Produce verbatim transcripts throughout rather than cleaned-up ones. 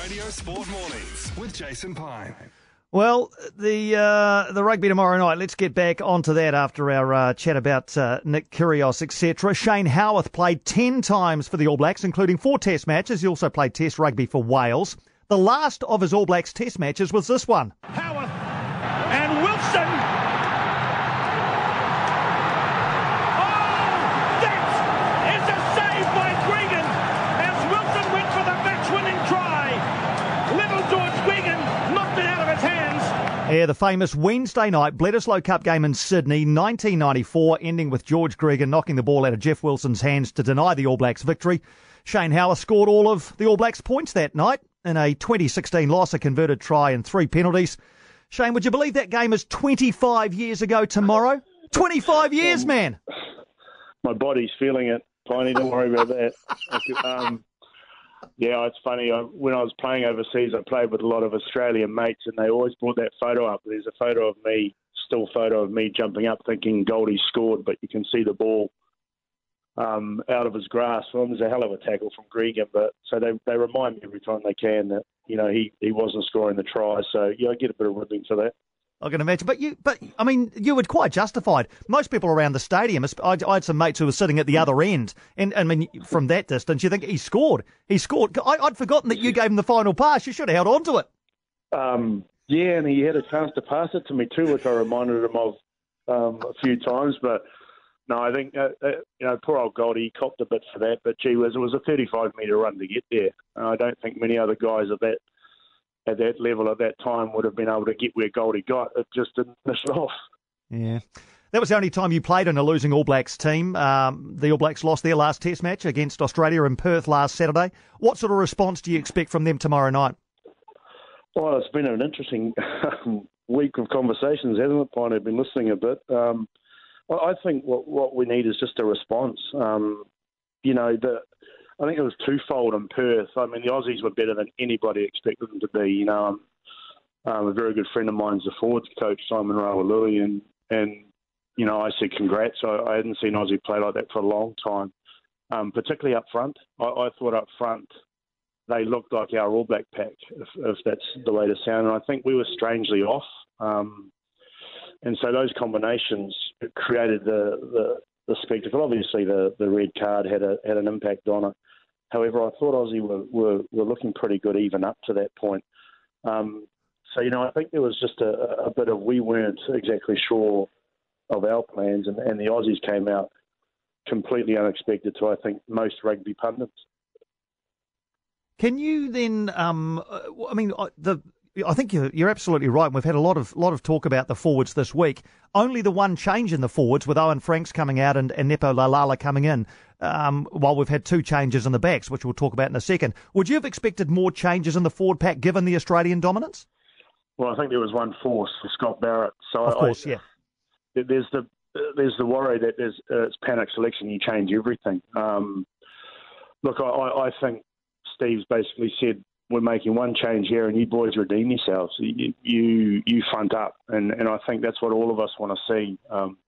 Radio Sport Mornings with Jason Pine. Well, the uh, the rugby tomorrow night, let's get back onto that after our uh, chat about uh, Nick Kyrgios, et cetera. Shane Howarth played ten times for the All Blacks, including four test matches. He also played test rugby for Wales. The last of his All Blacks test matches was this one. Howarth and Wilson. Oh, that is a save by Gregan as Wilson went for the match-winning try. Little George Gregan knocked it out of his hands. Yeah, the famous Wednesday night Bledisloe Cup game in Sydney, nineteen ninety-four, ending with George Gregan knocking the ball out of Jeff Wilson's hands to deny the All Blacks victory. Shane Howarth scored all of the All Blacks points that night. In a twenty sixteen loss, a converted try and three penalties. Shane, would you believe that game is twenty-five years ago tomorrow? twenty-five years, um, man! My body's feeling it, Piney. Don't worry about that. Um, yeah, it's funny. I, when I was playing overseas, I played with a lot of Australian mates, and they always brought that photo up. There's a photo of me, still photo of me jumping up thinking Goldie scored, but you can see the ball Um, out of his grasp. Well, it was a hell of a tackle from Gregan, but so they they remind me every time they can that, you know, he, he wasn't scoring the try. So yeah, I get a bit of ribbing for that. I can imagine, but you but I mean, you were quite justified. Most people around the stadium, I, I had some mates who were sitting at the other end, and I mean, from that distance, you think he scored. He scored. I, I'd forgotten that you gave him the final pass. You should have held on to it. Um, yeah, and he had a chance to pass it to me too, which I reminded him of um, a few times, but. No, I think, uh, uh, you know, poor old Goldie copped a bit for that, but gee whiz, it was a thirty-five metre run to get there. Uh, I don't think many other guys at that at that level at that time would have been able to get where Goldie got. It just didn't finish it off. Yeah. That was the only time you played in a losing All Blacks team. Um, the All Blacks lost their last test match against Australia in Perth last Saturday. What sort of response do you expect from them tomorrow night? Well, it's been an interesting week of conversations, hasn't it, Pine? I've been listening a bit. Um Well, I think what what we need is just a response. Um, you know, the, I think it was twofold in Perth. I mean, the Aussies were better than anybody expected them to be. You know, um, um, a very good friend of mine's the forwards coach, Simon Rawalilly, and, and you know, I said congrats. I, I hadn't seen Aussie play like that for a long time, um, particularly up front. I, I thought up front they looked like our All Black pack, if, if that's the way to sound. And I think we were strangely off. Um, And so those combinations created the, the, the spectacle. Obviously, the, the red card had a had an impact on it. However, I thought Aussie were, were, were looking pretty good even up to that point. Um, so, you know, I think there was just a, a bit of we weren't exactly sure of our plans, and, and the Aussies came out completely unexpected to, I think, most rugby pundits. Can you then, um, I mean, the... I think you're, you're absolutely right. We've had a lot of lot of talk about the forwards this week. Only the one change in the forwards, with Owen Franks coming out and, and Nepo Lalala coming in, um, while we've had two changes in the backs, which we'll talk about in a second. Would you have expected more changes in the forward pack given the Australian dominance? Well, I think there was one force for Scott Barrett. So of course, I, yeah. There's the there's the worry that there's uh, it's panic selection. You change everything. Um, look, I, I think Steve's basically said, we're making one change here, and you boys redeem yourselves. You you, you front up, and, and I think that's what all of us want to see. Um,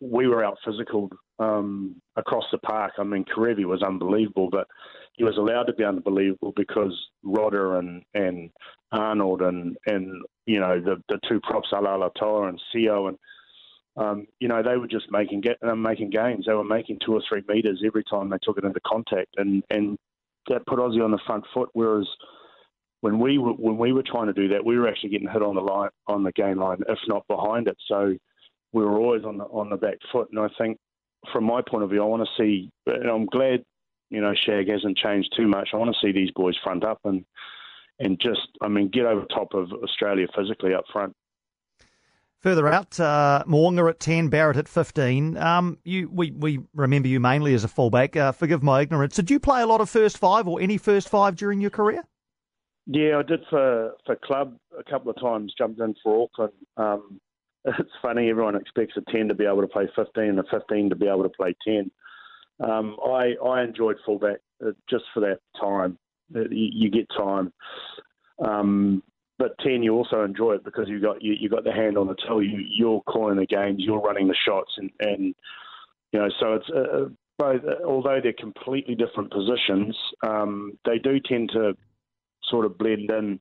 we were out physical um, across the park. I mean, Karevi was unbelievable, but he was allowed to be unbelievable because Rodder and, and Arnold and, and you know the, the two props, Alala toa and Cio, and um, you know they were just making get uh, making gains. They were making two or three meters every time they took it into contact, and and. That put Aussie on the front foot, whereas when we were, when we were trying to do that, we were actually getting hit on the line on the game line, if not behind it. So we were always on the on the back foot. And I think, from my point of view, I want to see, and I'm glad, you know, Shag hasn't changed too much. I want to see these boys front up and and just, I mean, get over top of Australia physically up front. Further out, uh, Mo'unga at ten, Barrett at fifteen. Um, you, we, we remember you mainly as a fullback. Uh, forgive my ignorance. Did you play a lot of first five or any first five during your career? Yeah, I did for, for club a couple of times, jumped in for Auckland. Um, it's funny, everyone expects a ten to be able to play fifteen and a fifteen to be able to play ten. Um, I, I enjoyed fullback just for that time. You get time. Um But ten, you also enjoy it because you got you, you got the hand on the till. You you're calling the games, you're running the shots, and, and you know so it's uh, both. Although they're completely different positions, um, they do tend to sort of blend in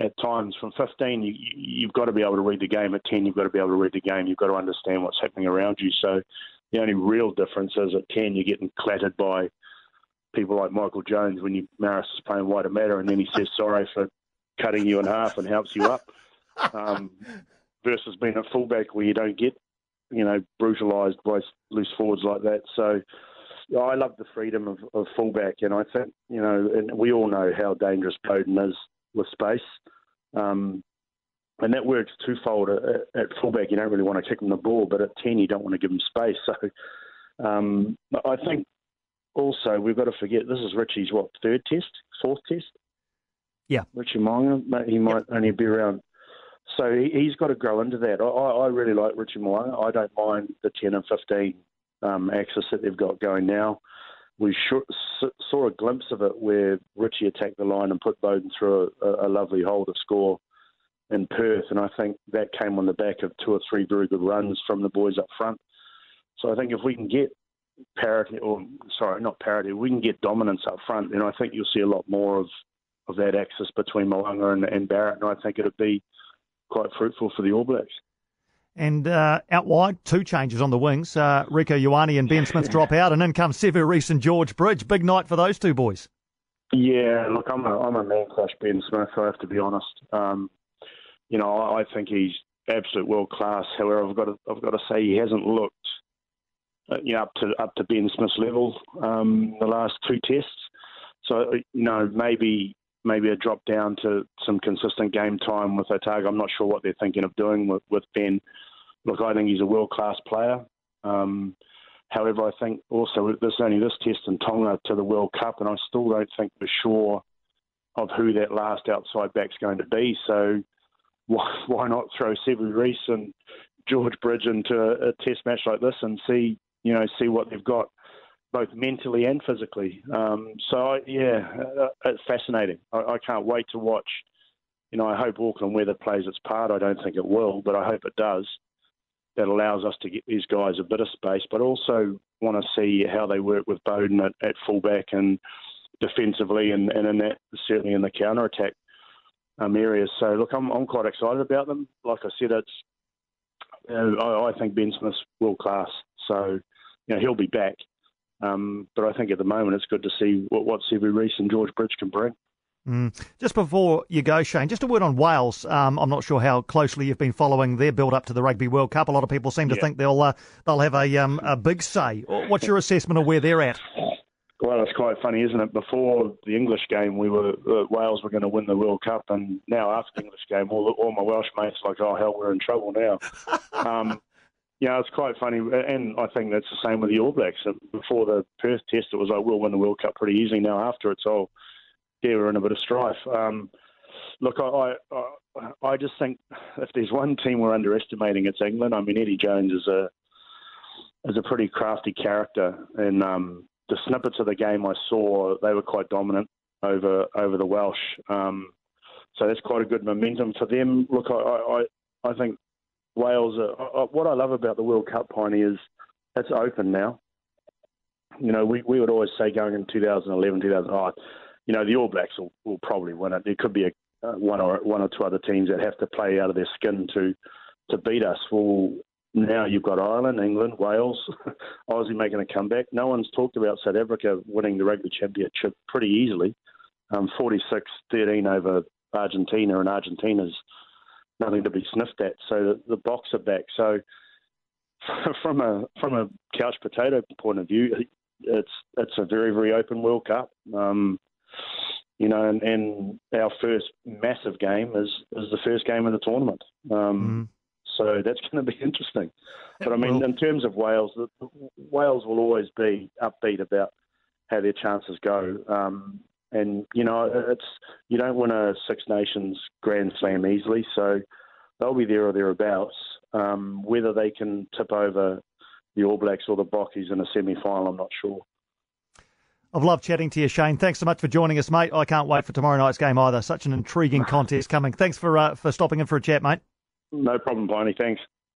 at times. From fifteen, you, you've got to be able to read the game. At ten, you've got to be able to read the game. You've got to understand what's happening around you. So the only real difference is at ten, you're getting clattered by people like Michael Jones when you, Maris is playing White Matter, and then he says sorry for cutting you in half and helps you up. Um, versus being a fullback where you don't get, you know, brutalised by loose forwards like that. So I love the freedom of, of fullback, and I think, you know, and we all know how dangerous Bowden is with space. Um, and that works twofold. At, at fullback, you don't really want to kick him the ball, but at ten, you don't want to give him space. So um, I think also we've got to forget this is Richie's, what, third test, fourth test? Yeah. Richie Mo'unga, he might yep. only be around. So he's got to grow into that. I, I really like Richie Mo'unga. I don't mind the ten and fifteen um, axis that they've got going now. We should, saw a glimpse of it where Richie attacked the line and put Bowden through a, a lovely hole to score in Perth, and I think that came on the back of two or three very good runs from the boys up front. So I think if we can get parity, or sorry, not parity, we can get dominance up front, then I think you'll see a lot more of, of that axis between Mo'unga and, and Barrett, and I think it'll be quite fruitful for the All Blacks. And uh, out wide, two changes on the wings. Uh, Rieko Ioane and Ben Smith drop out, and in come Sevu Reece and George Bridge. Big night for those two boys. Yeah, look, I'm a, I'm a man crush Ben Smith, I have to be honest. Um, you know, I, I think he's absolute world class. However, I've got to, I've got to say he hasn't looked uh, you know, up to up to Ben Smith's level um, the last two tests. So, you know, maybe... maybe a drop down to some consistent game time with Otago. I'm not sure what they're thinking of doing with, with Ben. Look, I think he's a world-class player. Um, however, I think also there's only this test in Tonga to the World Cup, and I still don't think we're sure of who that last outside back's going to be. So why, why not throw Sevu Reece and George Bridge into a, a test match like this and see, you know, see what they've got, both mentally and physically. Um, so, yeah, uh, it's fascinating. I, I can't wait to watch. You know, I hope Auckland weather plays its part. I don't think it will, but I hope it does. That allows us to get these guys a bit of space, but also want to see how they work with Bowden at, at fullback and defensively and, and in that, certainly in the counter-attack um, areas. So, look, I'm, I'm quite excited about them. Like I said, it's. You know, I, I think Ben Smith's world-class. So, you know, he'll be back. Um, but I think at the moment it's good to see what, what Sevu Reece and George Bridge can bring. Mm. Just before you go, Shane, just a word on Wales. Um, I'm not sure how closely you've been following their build-up to the Rugby World Cup. A lot of people seem to yeah. think they'll uh, they'll have a, um, a big say. What's your assessment of where they're at? Well, it's quite funny, isn't it? Before the English game, we were uh, Wales were going to win the World Cup, and now after the English game, all, all my Welsh mates are like, oh, hell, we're in trouble now. Um Yeah, it's quite funny, and I think that's the same with the All Blacks. Before the Perth test, it was like, we'll win the World Cup pretty easily. Now after, it's all, yeah, we're in a bit of strife. Um, look, I, I I just think if there's one team we're underestimating, it's England. I mean, Eddie Jones is a is a pretty crafty character, and um, the snippets of the game I saw, they were quite dominant over over the Welsh. Um, so that's quite a good momentum for them. Look, I I, I think. Wales, uh, what I love about the World Cup, Piney, is it's open now. You know, we, we would always say going in two thousand eleven, two thousand nine, you know, the All Blacks will, will probably win it. There could be a, uh, one or one or two other teams that have to play out of their skin to to beat us. Well, now you've got Ireland, England, Wales, Aussie making a comeback. No one's talked about South Africa winning the Rugby Championship pretty easily, um, forty-six thirteen over Argentina, and Argentina's nothing to be sniffed at. So the, the box are back. So from a from a couch potato point of view, it's it's a very, very open World Cup. Um, you know, and, and our first massive game is, is the first game of the tournament. Um, mm. So that's going to be interesting. But, I mean, in terms of Wales, the, Wales will always be upbeat about how their chances go. Um And, you know, it's you don't win a Six Nations Grand Slam easily, so they'll be there or thereabouts. Um, whether they can tip over the All Blacks or the Bockies in a semi-final, I'm not sure. I've loved chatting to you, Shane. Thanks so much for joining us, mate. I can't wait for tomorrow night's game either. Such an intriguing contest coming. Thanks for uh, for stopping in for a chat, mate. No problem, Piney. Thanks.